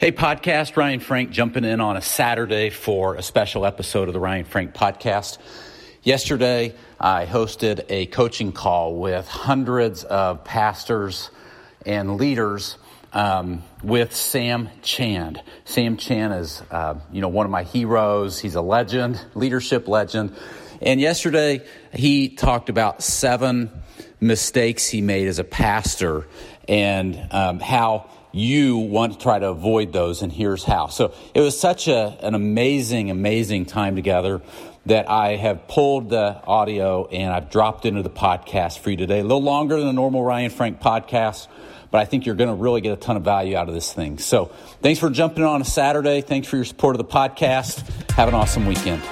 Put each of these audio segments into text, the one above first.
Hey, podcast, Ryan Frank jumping in on a Saturday for a special episode of the Ryan Frank podcast. Yesterday, I hosted a coaching call with hundreds of pastors and leaders with Sam Chand. Sam Chand is, one of my heroes. He's a legend, leadership legend. And yesterday, he talked about 7 mistakes he made as a pastor and how you want to try to avoid those, and here's how. So it was such an amazing time together that I have pulled the audio and I've dropped into the podcast for you today. A little longer than a normal Ryan Frank podcast, but I think you're going to really get a ton of value out of this thing. So thanks for jumping on a Saturday. Thanks for your support of the podcast. Have an awesome weekend.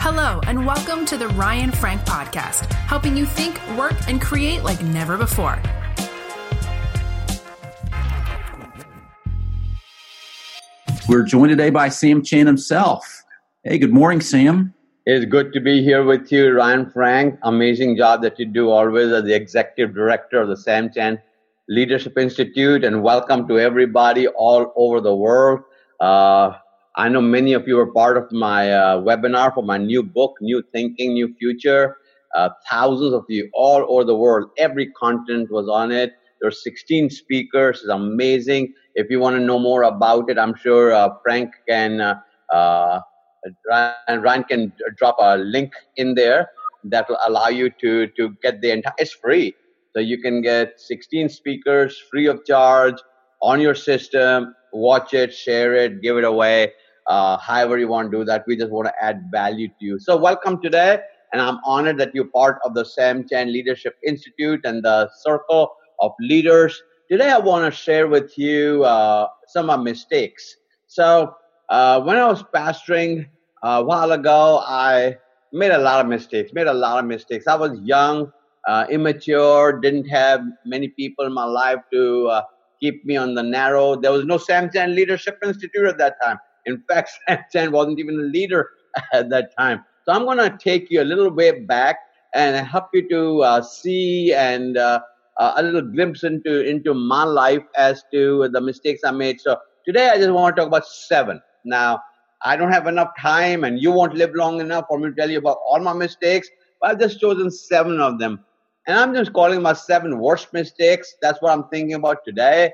Hello, and welcome to the Ryan Frank podcast, helping you think, work, and create like never before. We're joined today by Sam Chand himself. Hey, good morning, Sam. It's good to be here with you, Ryan Frank. Amazing job that you do always as the executive director of the Sam Chand Leadership Institute, and welcome to everybody all over the world. I know many of you were part of my webinar for my new book, New Thinking, New Future. Thousands of you all over the world. Every continent was on it. There are 16 speakers. It's amazing. If you want to know more about it, I'm sure Frank can and Ryan can drop a link in there that will allow you to get the entire. It's free, so you can get 16 speakers free of charge on your system. Watch it, share it, give it away, however you want to do that. We just want to add value to you. So welcome today, and I'm honored that you're part of the Sam Chand Leadership Institute and the Circle of Leaders. Today, I want to share with you some of my mistakes. So when I was pastoring a while ago, I made a lot of mistakes. I was young, immature, didn't have many people in my life to keep me on the narrow. There was no Sam Chand Leadership Institute at that time. In fact, Sam Chand wasn't even a leader at that time. So I'm going to take you a little way back and help you to see and a little glimpse into my life as to the mistakes I made. So today I just want to talk about 7. Now, I don't have enough time and you won't live long enough for me to tell you about all my mistakes, but I've just chosen 7 of them. And I'm just calling my 7 worst mistakes. That's what I'm thinking about today.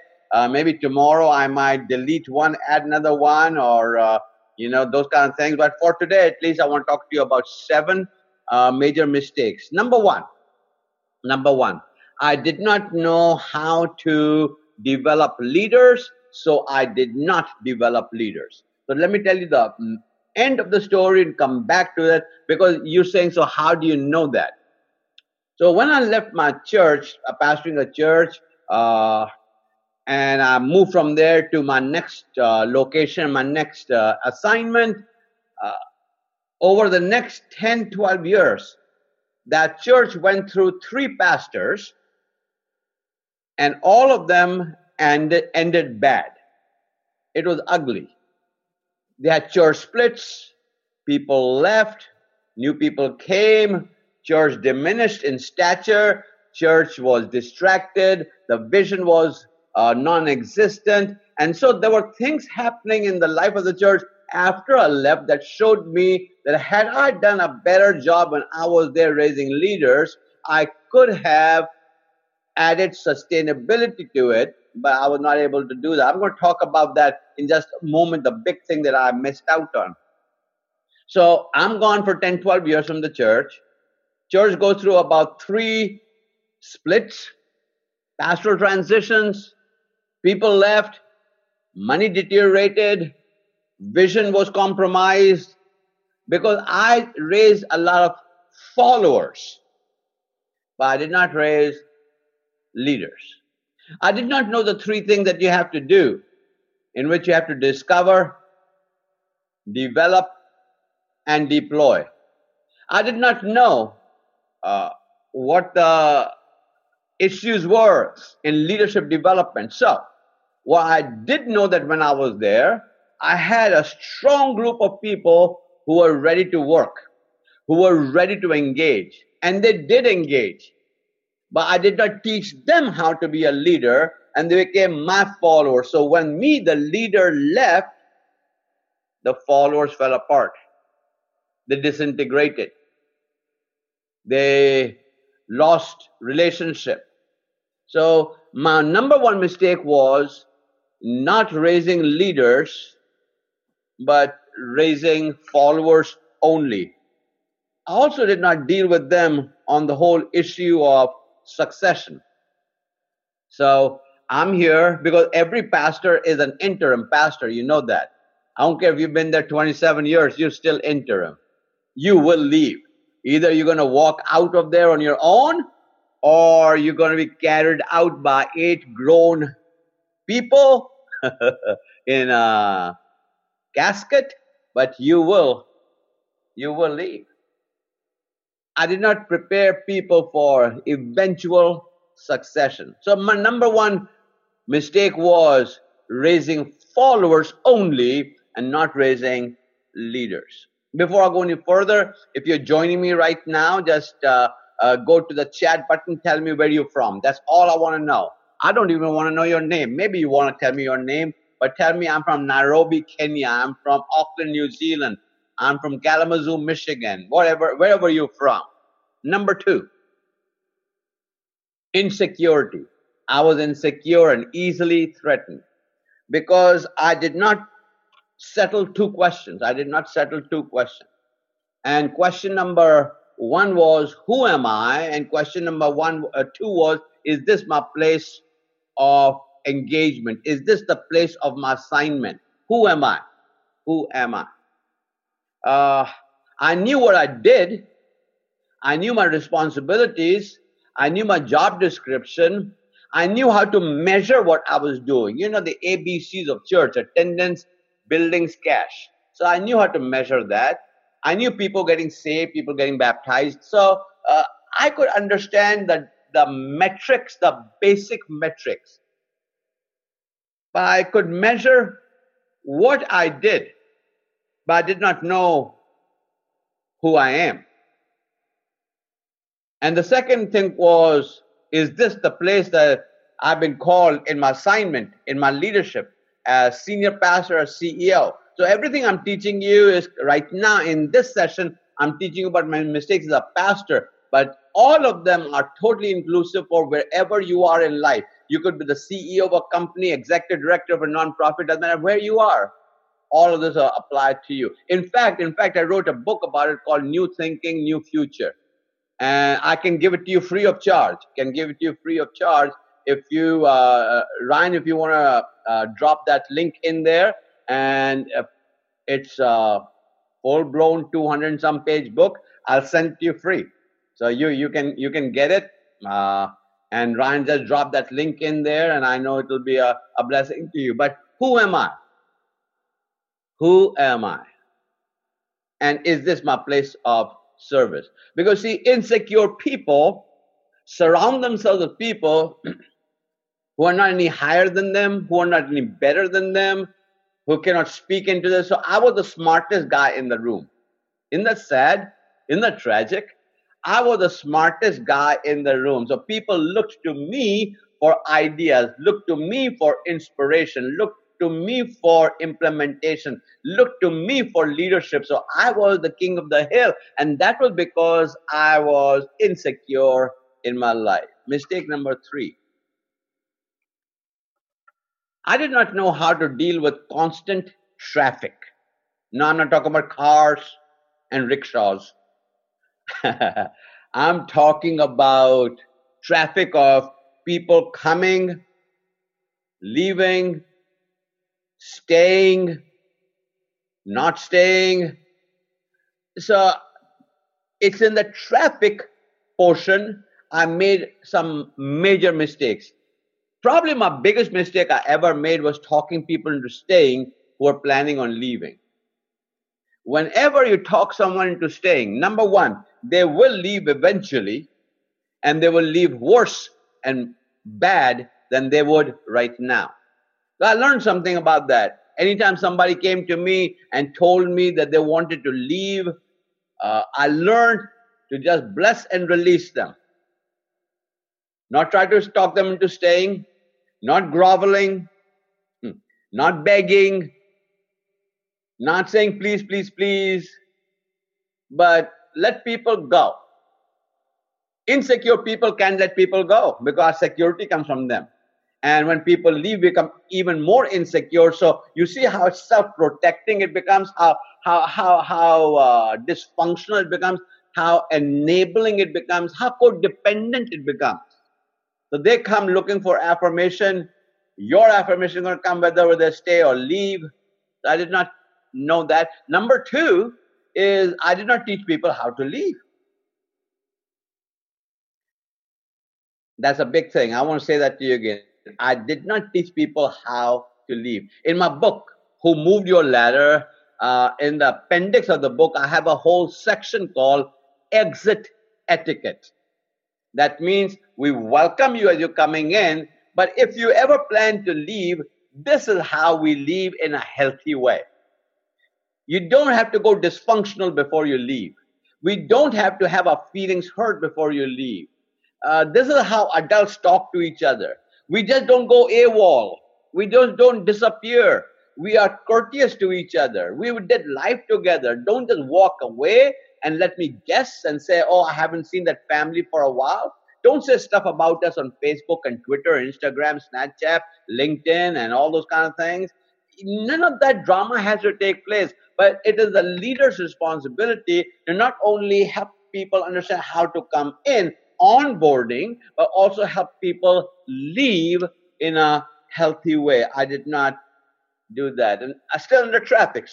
Maybe tomorrow I might delete one, add another one, or, those kind of things. But for today, at least I want to talk to you about 7 major mistakes. Number one. I did not know how to develop leaders, so I did not develop leaders. So let me tell you the end of the story and come back to that, because you're saying, so how do you know that? So when I left my church, pastoring a church, and I moved from there to my next location, my next assignment, over the next 10, 12 years, that church went through 3 pastors. And all of them ended bad. It was ugly. They had church splits. People left. New people came. Church diminished in stature. Church was distracted. The vision was non-existent. And so there were things happening in the life of the church after I left that showed me that had I done a better job when I was there raising leaders, I could have added sustainability to it, but I was not able to do that. I'm going to talk about that in just a moment, the big thing that I missed out on. So I'm gone for 10, 12 years from the church. Church goes through about 3 splits, pastoral transitions, people left, money deteriorated, vision was compromised, because I raised a lot of followers, but I did not raise leaders. I did not know the 3 things that you have to do, in which you have to discover, develop, and deploy. I did not know what the issues were in leadership development. So, what I did know that when I was there, I had a strong group of people who were ready to work, who were ready to engage. And they did engage. But I did not teach them how to be a leader. and they became my followers. So when me, the leader, left, the followers fell apart. They disintegrated. They lost relationship. So my number one mistake was not raising leaders, but raising followers only. I also did not deal with them on the whole issue of succession. So I'm here because every pastor is an interim pastor. You know that. I don't care if you've been there 27 years, you're still interim. You will leave. Either you're going to walk out of there on your own, or you're going to be carried out by 8 grown people in a casket, but you will leave. I did not prepare people for eventual succession. So my number one mistake was raising followers only and not raising leaders. Before I go any further, if you're joining me right now, just go to the chat button, tell me where you're from. That's all I want to know. I don't even want to know your name. Maybe you want to tell me your name, but tell me I'm from Nairobi, Kenya. I'm from Auckland, New Zealand. I'm from Kalamazoo, Michigan, whatever, wherever you're from. Number 2, insecurity. I was insecure and easily threatened because I did not settle 2 questions. And question number 1 was, who am I? And question number 2 was, is this my place of engagement? Is this the place of my assignment? Who am I? I knew what I did. I knew my responsibilities. I knew my job description. I knew how to measure what I was doing. You know, the ABCs of church: attendance, buildings, cash. So I knew how to measure that. I knew people getting saved, people getting baptized. So I could understand the metrics, the basic metrics. But I could measure what I did. But I did not know who I am. And the second thing was, is this the place that I've been called in my assignment, in my leadership, as senior pastor, as CEO? So everything I'm teaching you is right now in this session, I'm teaching you about my mistakes as a pastor, but all of them are totally inclusive for wherever you are in life. You could be the CEO of a company, executive director of a nonprofit, doesn't matter where you are. All of this applied to you. In fact, I wrote a book about it called New Thinking, New Future. And I can give it to you free of charge. If you, Ryan, if you want to drop that link in there. And it's a full-blown 200-some page book. I'll send it to you free. So you can get it. And Ryan, just drop that link in there. And I know it will be a blessing to you. But who am I? And is this my place of service? Because see, insecure people surround themselves with people who are not any higher than them, who are not any better than them, who cannot speak into this. So I was the smartest guy in the room. Isn't that sad? Isn't that tragic? I was the smartest guy in the room. So people looked to me for ideas, looked to me for inspiration, looked to me for implementation, look to me for leadership. So I was the king of the hill, and that was because I was insecure in my life. Mistake number 3. I did not know how to deal with constant traffic. No, I'm not talking about cars and rickshaws. I'm talking about traffic of people coming, leaving, staying, not staying. So it's in the traffic portion I made some major mistakes. Probably my biggest mistake I ever made was talking people into staying who are planning on leaving. Whenever you talk someone into staying, number 1, they will leave eventually, and they will leave worse and bad than they would right now. So I learned something about that. Anytime somebody came to me and told me that they wanted to leave, I learned to just bless and release them. Not try to talk them into staying, not groveling, not begging, not saying please, please, please, but let people go. Insecure people can let people go because security comes from them. And when people leave, become even more insecure. So you see how self-protecting it becomes, how dysfunctional it becomes, how enabling it becomes, how codependent it becomes. So they come looking for affirmation. Your affirmation is going to come whether they stay or leave. I did not know that. Number two is I did not teach people how to leave. That's a big thing. I want to say that to you again. I did not teach people how to leave. In my book, Who Moved Your Ladder, in the appendix of the book, I have a whole section called Exit Etiquette. That means we welcome you as you're coming in, but if you ever plan to leave, this is how we leave in a healthy way. You don't have to go dysfunctional before you leave. We don't have to have our feelings hurt before you leave. This is how adults talk to each other. We just don't go AWOL. We just don't disappear. We are courteous to each other. We did life together. Don't just walk away and let me guess and say, oh, I haven't seen that family for a while. Don't say stuff about us on Facebook and Twitter, Instagram, Snapchat, LinkedIn, and all those kind of things. None of that drama has to take place. But it is the leader's responsibility to not only help people understand how to come in, onboarding, but also help people leave in a healthy way. I did not do that. And still under traffic.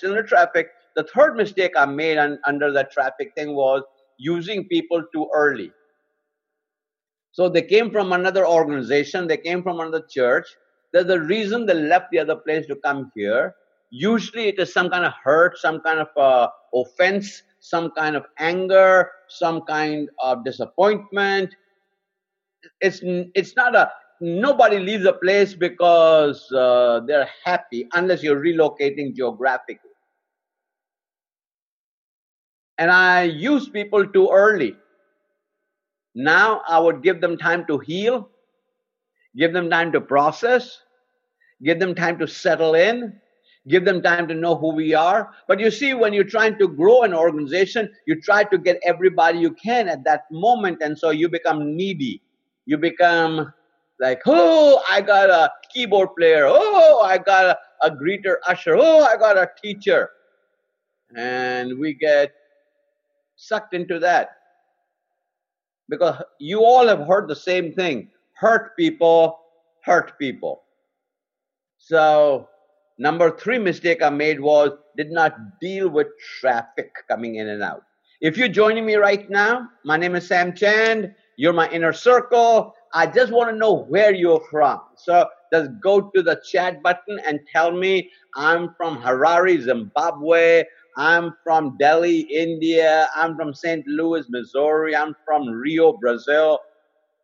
The third mistake I made under that traffic thing was using people too early. So they came from another organization. They came from another church. There's a reason they left the other place to come here. Usually it is some kind of hurt, some kind of offense, some kind of anger, some kind of disappointment. It's not a, nobody leaves a place because they're happy unless you're relocating geographically. And I used people too early. Now I would give them time to heal, give them time to process, give them time to settle in, give them time to know who we are. But you see, when you're trying to grow an organization, you try to get everybody you can at that moment. And so you become needy. You become like, oh, I got a keyboard player. Oh, I got a greeter usher. Oh, I got a teacher. And we get sucked into that. Because you all have heard the same thing. Hurt people, hurt people. So number three mistake I made was did not deal with traffic coming in and out. If you're joining me right now, my name is Sam Chand. You're my inner circle. I just want to know where you're from. So just go to the chat button and tell me I'm from Harare, Zimbabwe. I'm from Delhi, India. I'm from St. Louis, Missouri. I'm from Rio, Brazil,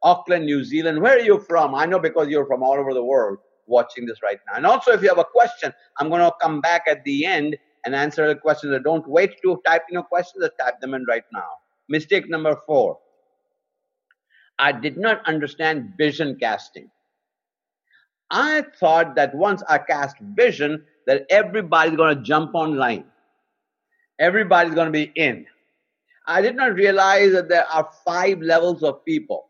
Auckland, New Zealand. Where are you from? I know because you're from all over the world watching this right now. And also, if you have a question, I'm going to come back at the end and answer the questions. Don't wait to type in your questions. Just type them in right now. Mistake number four. I did not understand vision casting. I thought that once I cast vision, that everybody's going to jump online. Everybody's going to be in. I did not realize that there are five levels of people.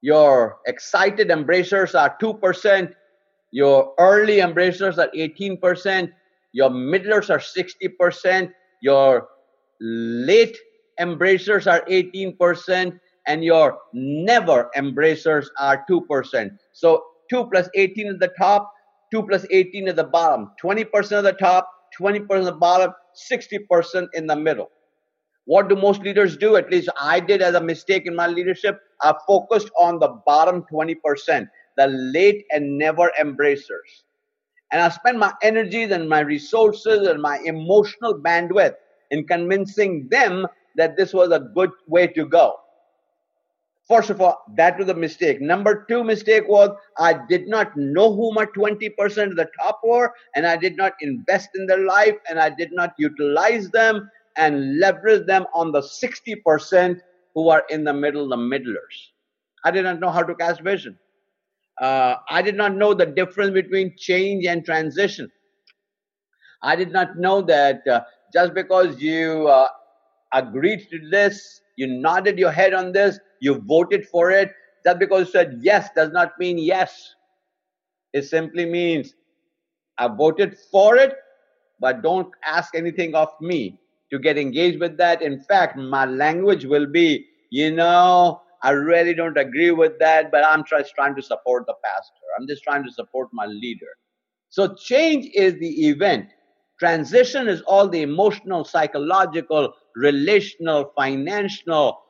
Your excited embracers are 2%. Your early embracers are 18%. Your middlers are 60%. Your late embracers are 18%. And your never embracers are 2%. So 2 plus 18 at the top, 2 plus 18 at the bottom. 20% at the top, 20% at the bottom, 60% in the middle. What do most leaders do? At least I did as a mistake in my leadership. I focused on the bottom 20%, the late and never embracers. And I spent my energies and my resources and my emotional bandwidth in convincing them that this was a good way to go. First of all, that was a mistake. Number two mistake was I did not know who my 20% of the top were, and I did not invest in their life, and I did not utilize them and leverage them on the 60% who are in the middle, the middlers. I did not know how to cast vision. I did not know the difference between change and transition. I did not know that just because you agreed to this, you nodded your head on this, you voted for it, just because you said yes does not mean yes. It simply means I voted for it, but don't ask anything of me to get engaged with that. In fact, my language will be, I really don't agree with that, but I'm just trying to support the pastor. I'm just trying to support my leader. So change is the event. Transition is all the emotional, psychological, relational, financial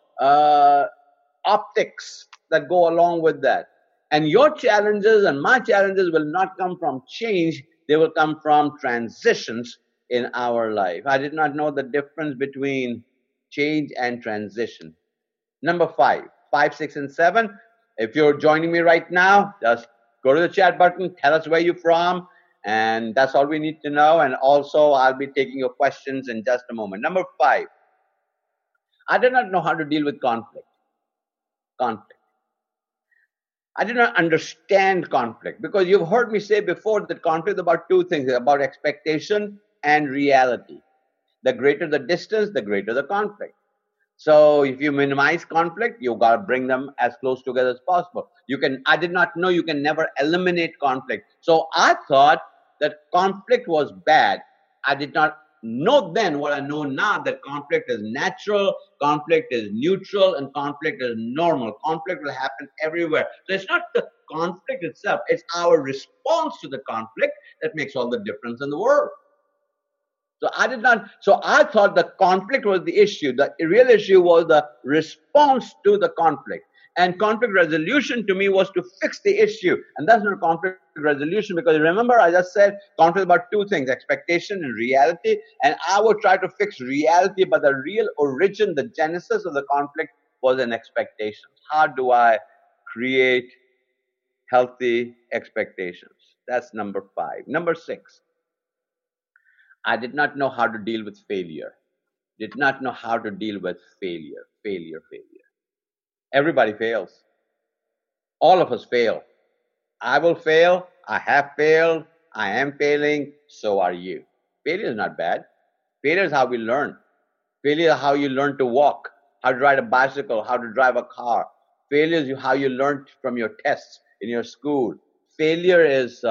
optics that go along with that. And your challenges and my challenges will not come from change. They will come from transitions in our life. I did not know the difference between change and transition. Number 5, 5, 6, and 7. If you're joining me right now, just go to the chat button. Tell us where you're from. And that's all we need to know. And also, I'll be taking your questions in just a moment. Number 5. I did not know how to deal with conflict. I did not understand conflict, because you've heard me say before that conflict is about two things, about expectation and reality. The greater the distance, the greater the conflict. So if you minimize conflict, you got to bring them as close together as possible. I did not know you can never eliminate conflict. So I thought that conflict was bad. I did not know then what I know now, that conflict is natural, conflict is neutral, and conflict is normal. Conflict will happen everywhere. So it's not the conflict itself, it's our response to the conflict that makes all the difference in the world. So I thought the conflict was the issue. The real issue was the response to the conflict. And conflict resolution to me was to fix the issue. And that's not conflict resolution, because remember I just said conflict about two things, expectation and reality. And I would try to fix reality, but the real origin, the genesis of the conflict was an expectation. How do I create healthy expectations? That's number 5. Number 6. I did not know how to deal with failure. Did not know how to deal with failure, failure, failure. Everybody fails. All of us fail. I will fail. I have failed. I am failing. So are you. Failure is not bad. Failure is how we learn. Failure is how you learn to walk, how to ride a bicycle, how to drive a car. Failure is how you learn from your tests in your school. Failure is...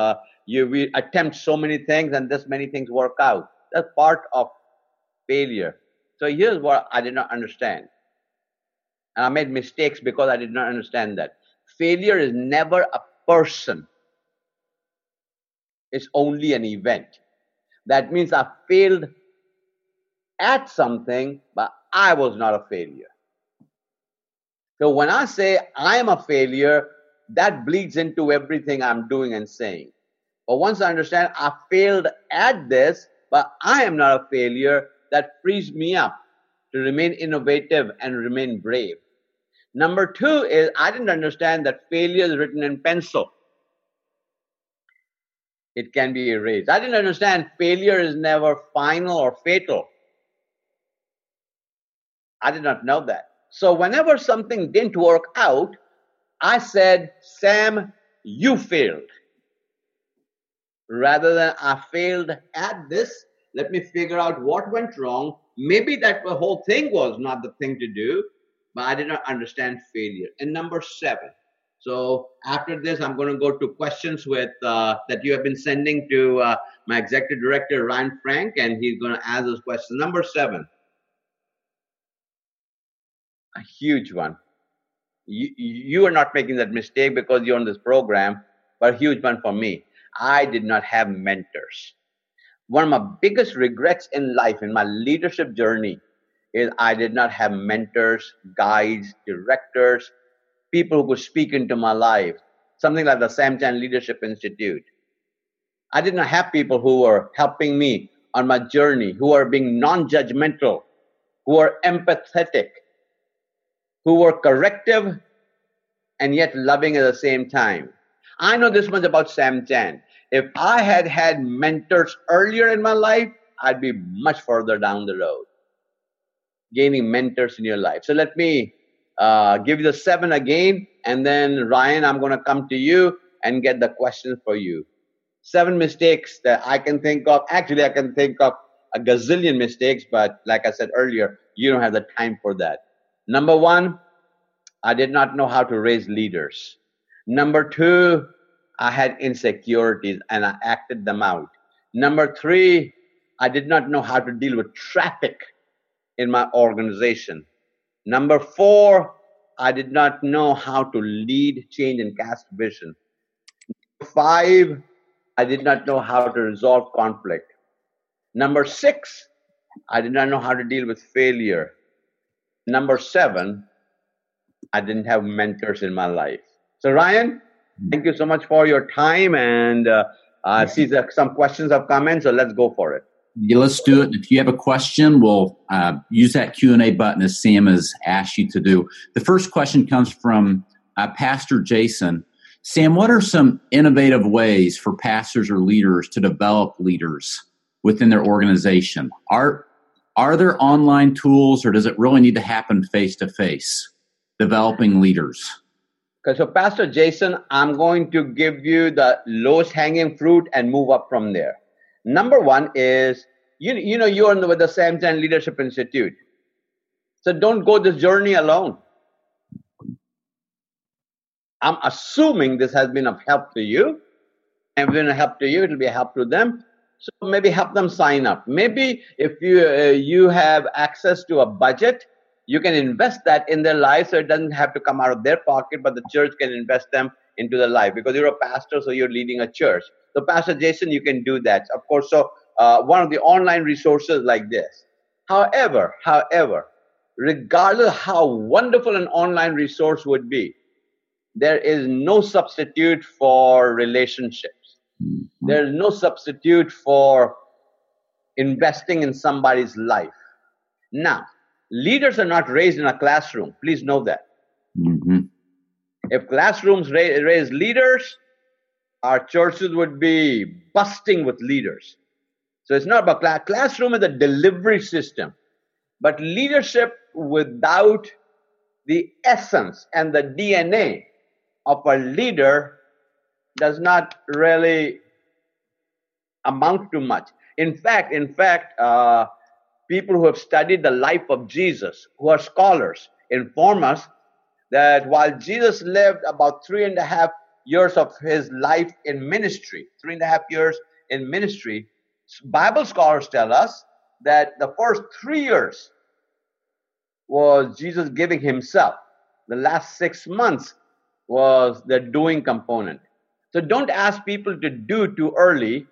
we attempt so many things and this many things work out. That's part of failure. So here's what I did not understand. And I made mistakes because I did not understand that. Failure is never a person. It's only an event. That means I failed at something, but I was not a failure. So when I say I am a failure, that bleeds into everything I'm doing and saying. But once I understand I failed at this, but I am not a failure, that frees me up to remain innovative and remain brave. Number 2 is I didn't understand that failure is written in pencil. It can be erased. I didn't understand failure is never final or fatal. I did not know that. So whenever something didn't work out, I said, Sam, you failed. Rather than I failed at this, let me figure out what went wrong. Maybe that the whole thing was not the thing to do, but I did not understand failure. And number 7. So after this, I'm going to go to questions with that you have been sending to my executive director, Ryan Frank, and he's going to ask those questions. Number 7, a huge one. You are not making that mistake because you're on this program, but a huge one for me. I did not have mentors. One of my biggest regrets in life, in my leadership journey, is I did not have mentors, guides, directors, people who could speak into my life. Something like the Sam Chand Leadership Institute. I did not have people who were helping me on my journey, who are being non-judgmental, who are empathetic, who were corrective and yet loving at the same time. I know this much about Sam Chand. If I had had mentors earlier in my life, I'd be much further down the road. Gaining mentors in your life. So let me give you the 7 again. And then, Ryan, I'm going to come to you and get the question for you. 7 mistakes that I can think of. Actually, I can think of a gazillion mistakes, but like I said earlier, you don't have the time for that. Number 1, I did not know how to raise leaders. Number 2, I had insecurities and I acted them out. Number 3, I did not know how to deal with traffic in my organization. Number 4, I did not know how to lead, change, and cast vision. Number 5, I did not know how to resolve conflict. Number 6, I did not know how to deal with failure. Number 7, I didn't have mentors in my life. So, Ryan, thank you so much for your time. And I see that some questions have come in, so let's go for it. Yeah, let's do it. If you have a question, we'll use that Q&A button as Sam has asked you to do. The first question comes from Pastor Jason. Sam, what are some innovative ways for pastors or leaders to develop leaders within their organization? Are there online tools, or does it really need to happen face-to-face, developing leaders? Okay, so Pastor Jason, I'm going to give you the lowest hanging fruit and move up from there. Number 1 is, you know, you're in with the Sam Chand Leadership Institute. So don't go this journey alone. I'm assuming this has been of help to you. And when a help to you, it'll be a help to them. So maybe help them sign up. Maybe if you have access to a budget, you can invest that in their life, so it doesn't have to come out of their pocket, but the church can invest them into their life because you're a pastor, so you're leading a church. So Pastor Jason, you can do that. Of course, so one of the online resources like this. However, regardless of how wonderful an online resource would be, there is no substitute for relationships. There is no substitute for investing in somebody's life. Now, leaders are not raised in a classroom. Please know that. Mm-hmm. If classrooms raise leaders, our churches would be busting with leaders. So it's not about classroom is a delivery system. But leadership without the essence and the DNA of a leader does not really amount to much. In fact, people who have studied the life of Jesus, who are scholars, inform us that while Jesus lived about 3.5 years of his life in ministry, 3.5 years in ministry, Bible scholars tell us that the first 3 years was Jesus giving himself. The last 6 months was the doing component. So don't ask people to do too early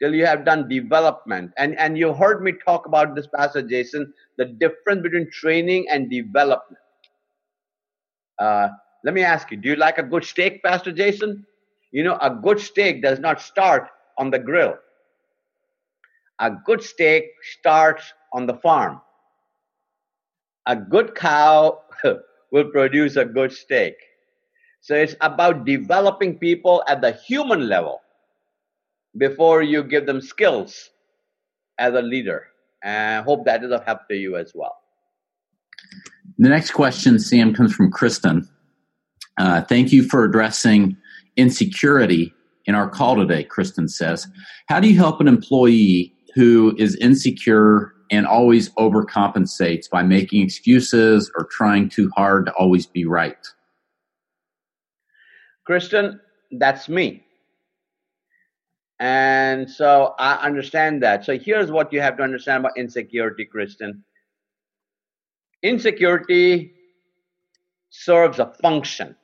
till you have done development. And you heard me talk about this, Pastor Jason, the difference between training and development. Let me ask you, do you like a good steak, Pastor Jason? You know, a good steak does not start on the grill. A good steak starts on the farm. A good cow will produce a good steak. So it's about developing people at the human level before you give them skills as a leader. And I hope that is of help to you as well. The next question, Sam, comes from Kristen. Thank you for addressing insecurity in our call today, Kristen says. How do you help an employee who is insecure and always overcompensates by making excuses or trying too hard to always be right? Kristen, that's me. And so I understand that. So here's what you have to understand about insecurity, Kristen. Insecurity serves a function.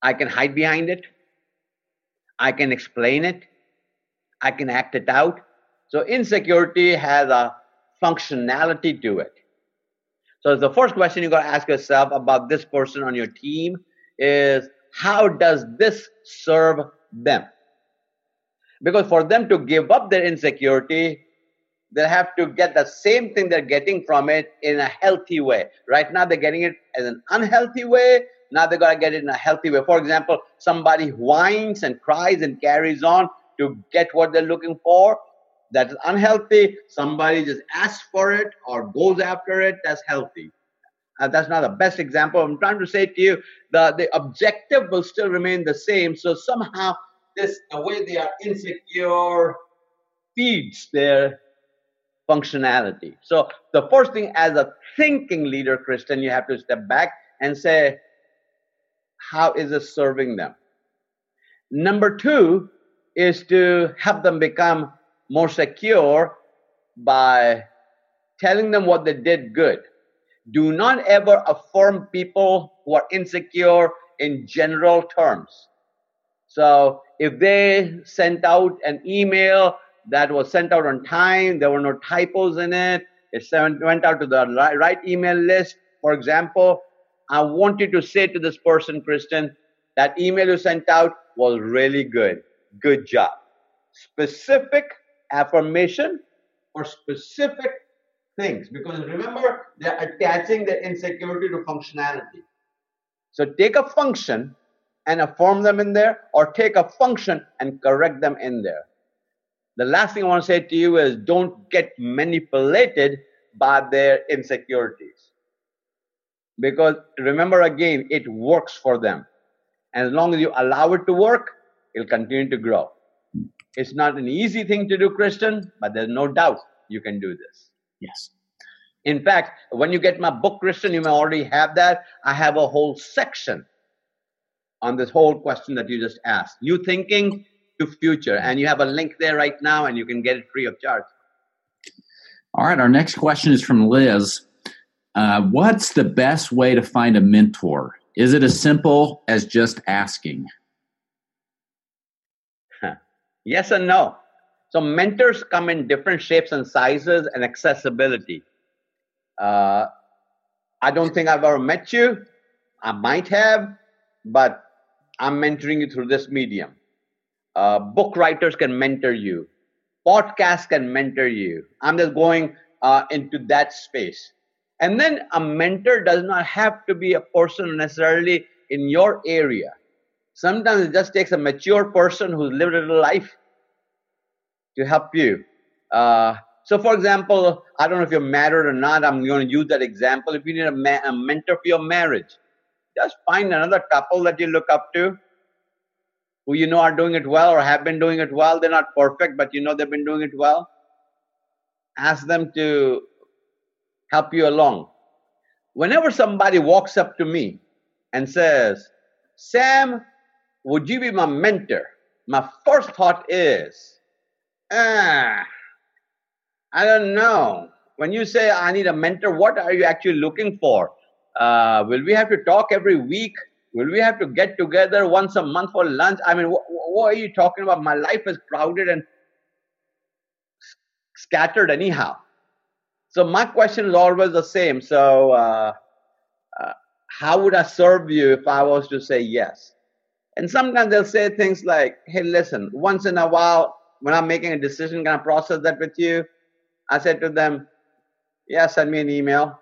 I can hide behind it. I can explain it. I can act it out. So insecurity has a functionality to it. So the first question you got to ask yourself about this person on your team is, how does this serve them? Because for them to give up their insecurity, they'll have to get the same thing they're getting from it in a healthy way. Right now, they're getting it as an unhealthy way. Now they got to get it in a healthy way. For example, somebody whines and cries and carries on to get what they're looking for. That's unhealthy. Somebody just asks for it or goes after it. That's healthy. That's not the best example. I'm trying to say to you, the objective will still remain the same. So somehow the way they are insecure feeds their functionality. So the first thing as a thinking leader, Kristen, you have to step back and say, how is this serving them? Number two is to help them become more secure by telling them what they did good. Do not ever affirm people who are insecure in general terms. So if they sent out an email that was sent out on time, there were no typos in it, it went out to the right email list, for example, I want you to say to this person, Kristen, that email you sent out was really good. Good job. Specific affirmation or specific things. Because remember, they're attaching their insecurity to functionality. So take a function and affirm them in there, or take a function and correct them in there. The last thing I want to say to you is don't get manipulated by their insecurities. Because remember again, it works for them. And as long as you allow it to work, it'll continue to grow. It's not an easy thing to do, Kristen, but there's no doubt you can do this. Yes. In fact, when you get my book, Kristen, you may already have that. I have a whole section on this whole question that you just asked. New Thinking to Future. And you have a link there right now, and you can get it free of charge. All right. Our next question is from Liz. What's the best way to find a mentor? Is it as simple as just asking? Yes and no. So mentors come in different shapes and sizes and accessibility. I don't think I've ever met you. I might have, but I'm mentoring you through this medium. Book writers can mentor you. Podcasts can mentor you. I'm just going into that space. And then a mentor does not have to be a person necessarily in your area. Sometimes it just takes a mature person who's lived a little life to help you. So for example, I don't know if you're married or not. I'm going to use that example. If you need a mentor for your marriage, just find another couple that you look up to who you know are doing it well or have been doing it well. They're not perfect, but you know they've been doing it well. Ask them to help you along. Whenever somebody walks up to me and says, Sam, would you be my mentor? My first thought is, I don't know. When you say I need a mentor, what are you actually looking for? Will we have to talk every week? Will we have to get together once a month for lunch? I mean, what are you talking about? My life is crowded and scattered anyhow. So my question is always the same. So how would I serve you if I was to say yes? And sometimes they'll say things like, hey, listen, once in a while, when I'm making a decision, can I process that with you? I said to them, yeah, send me an email.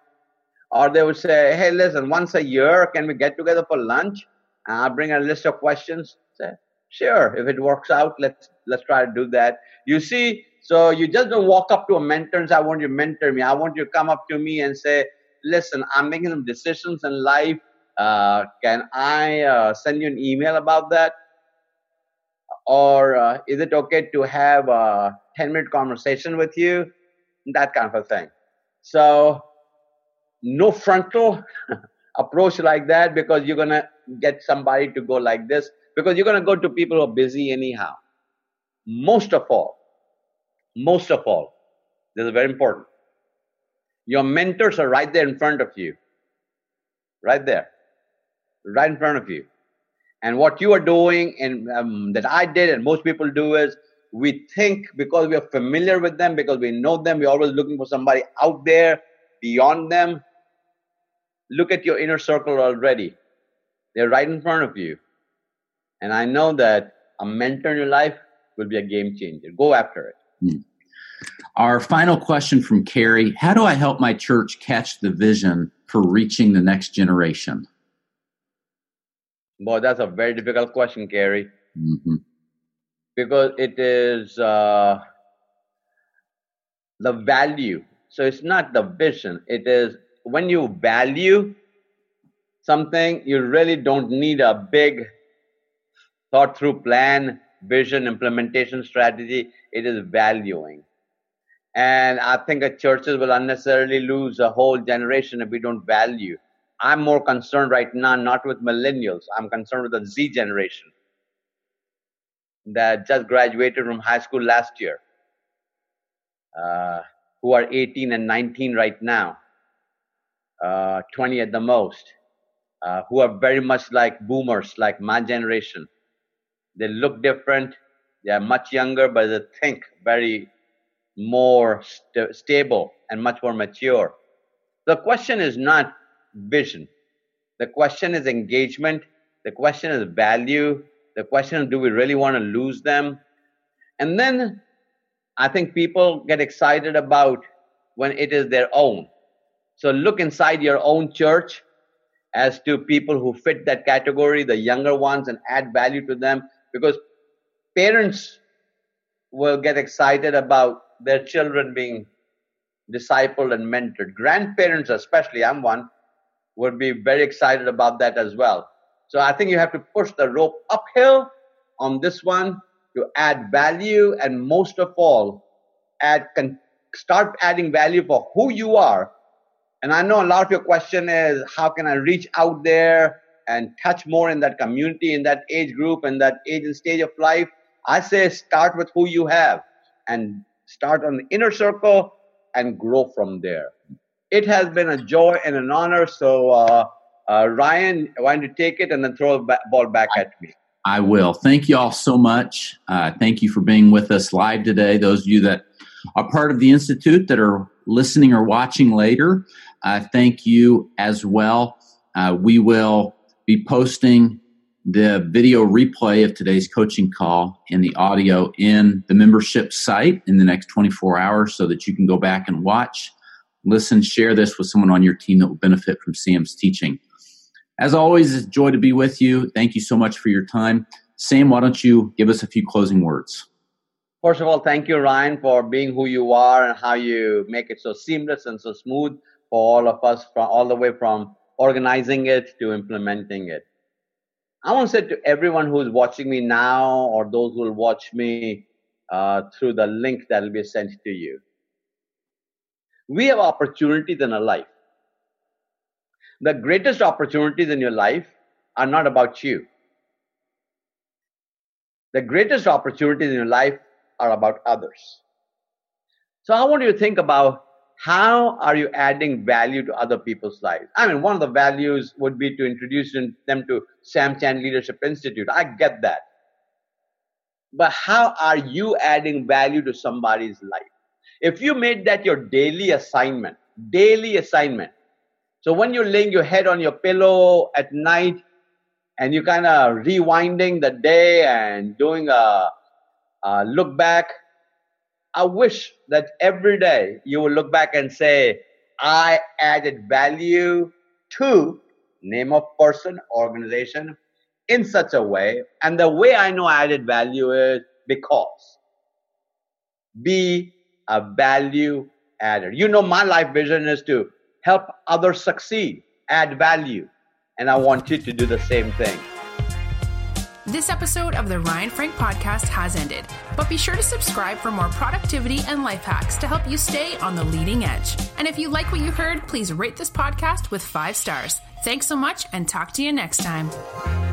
Or they would say, hey, listen, once a year, can we get together for lunch? And I'll bring a list of questions. Say, sure, if it works out, let's try to do that. You see, so you just don't walk up to a mentor and say, I want you to mentor me. I want you to come up to me and say, listen, I'm making some decisions in life. Can I send you an email about that? Or is it okay to have a 10-minute conversation with you? That kind of a thing. So no frontal approach like that, because you're going to get somebody to go like this, because you're going to go to people who are busy anyhow. Most of all, this is very important. Your mentors are right there in front of you. Right in front of you. And what you are doing and that I did and most people do is we think because we are familiar with them, because we know them, we're always looking for somebody out there beyond them. Look at your inner circle already. They're right in front of you. And I know that a mentor in your life will be a game changer. Go after it. Our final question from Carrie. How do I help my church catch the vision for reaching the next generation? Boy, that's a very difficult question, Carrie. Mm-hmm. Because it is the value. So it's not the vision. It is when you value something, you really don't need a big thought through plan, vision, implementation strategy. It is valuing. And I think that churches will unnecessarily lose a whole generation if we don't value. I'm more concerned right now, not with millennials. I'm concerned with the Z generation that just graduated from high school last year, who are 18 and 19 right now, 20 at the most, who are very much like boomers, like my generation. They look different. They are much younger, but they think very more stable and much more mature. The question is not vision. The question is engagement. The question is value. The question is, do we really want to lose them? And then I think people get excited about when it is their own. So look inside your own church as to people who fit that category, the younger ones, and add value to them, because parents will get excited about their children being discipled and mentored. Grandparents, especially, I'm one, would be very excited about that as well. So I think you have to push the rope uphill on this one to add value, and most of all, start adding value for who you are. And I know a lot of your question is, how can I reach out there and touch more in that community, in that age group, in that age and stage of life? I say start with who you have and start on the inner circle and grow from there. It has been a joy and an honor. So, Ryan, why don't you take it and then throw the ball back at me? I will. Thank you all so much. Thank you for being with us live today. Those of you that are part of the Institute that are listening or watching later, thank you as well. We will be posting the video replay of today's coaching call and the audio in the membership site in the next 24 hours so that you can go back and watch, listen, share this with someone on your team that will benefit from Sam's teaching. As always, it's a joy to be with you. Thank you so much for your time. Sam, why don't you give us a few closing words? First of all, thank you, Ryan, for being who you are and how you make it so seamless and so smooth for all of us, from all the way from organizing it to implementing it. I want to say to everyone who's watching me now, or those who will watch me through the link that will be sent to you, we have opportunities in our life. The greatest opportunities in your life are not about you. The greatest opportunities in your life are about others. So I want you to think about, how are you adding value to other people's lives? I mean, one of the values would be to introduce them to Sam Chand Leadership Institute. I get that. But how are you adding value to somebody's life? If you made that your daily assignment, so when you're laying your head on your pillow at night and you're kind of rewinding the day and doing a look back, I wish that every day you will look back and say, I added value to name of person, organization in such a way. And the way I know I added value is because. Be a value adder. You know, my life vision is to help others succeed, add value. And I want you to do the same thing. This episode of the Ryan Frank Podcast has ended, but be sure to subscribe for more productivity and life hacks to help you stay on the leading edge. And if you like what you heard, please rate this podcast with 5 stars. Thanks so much, and talk to you next time.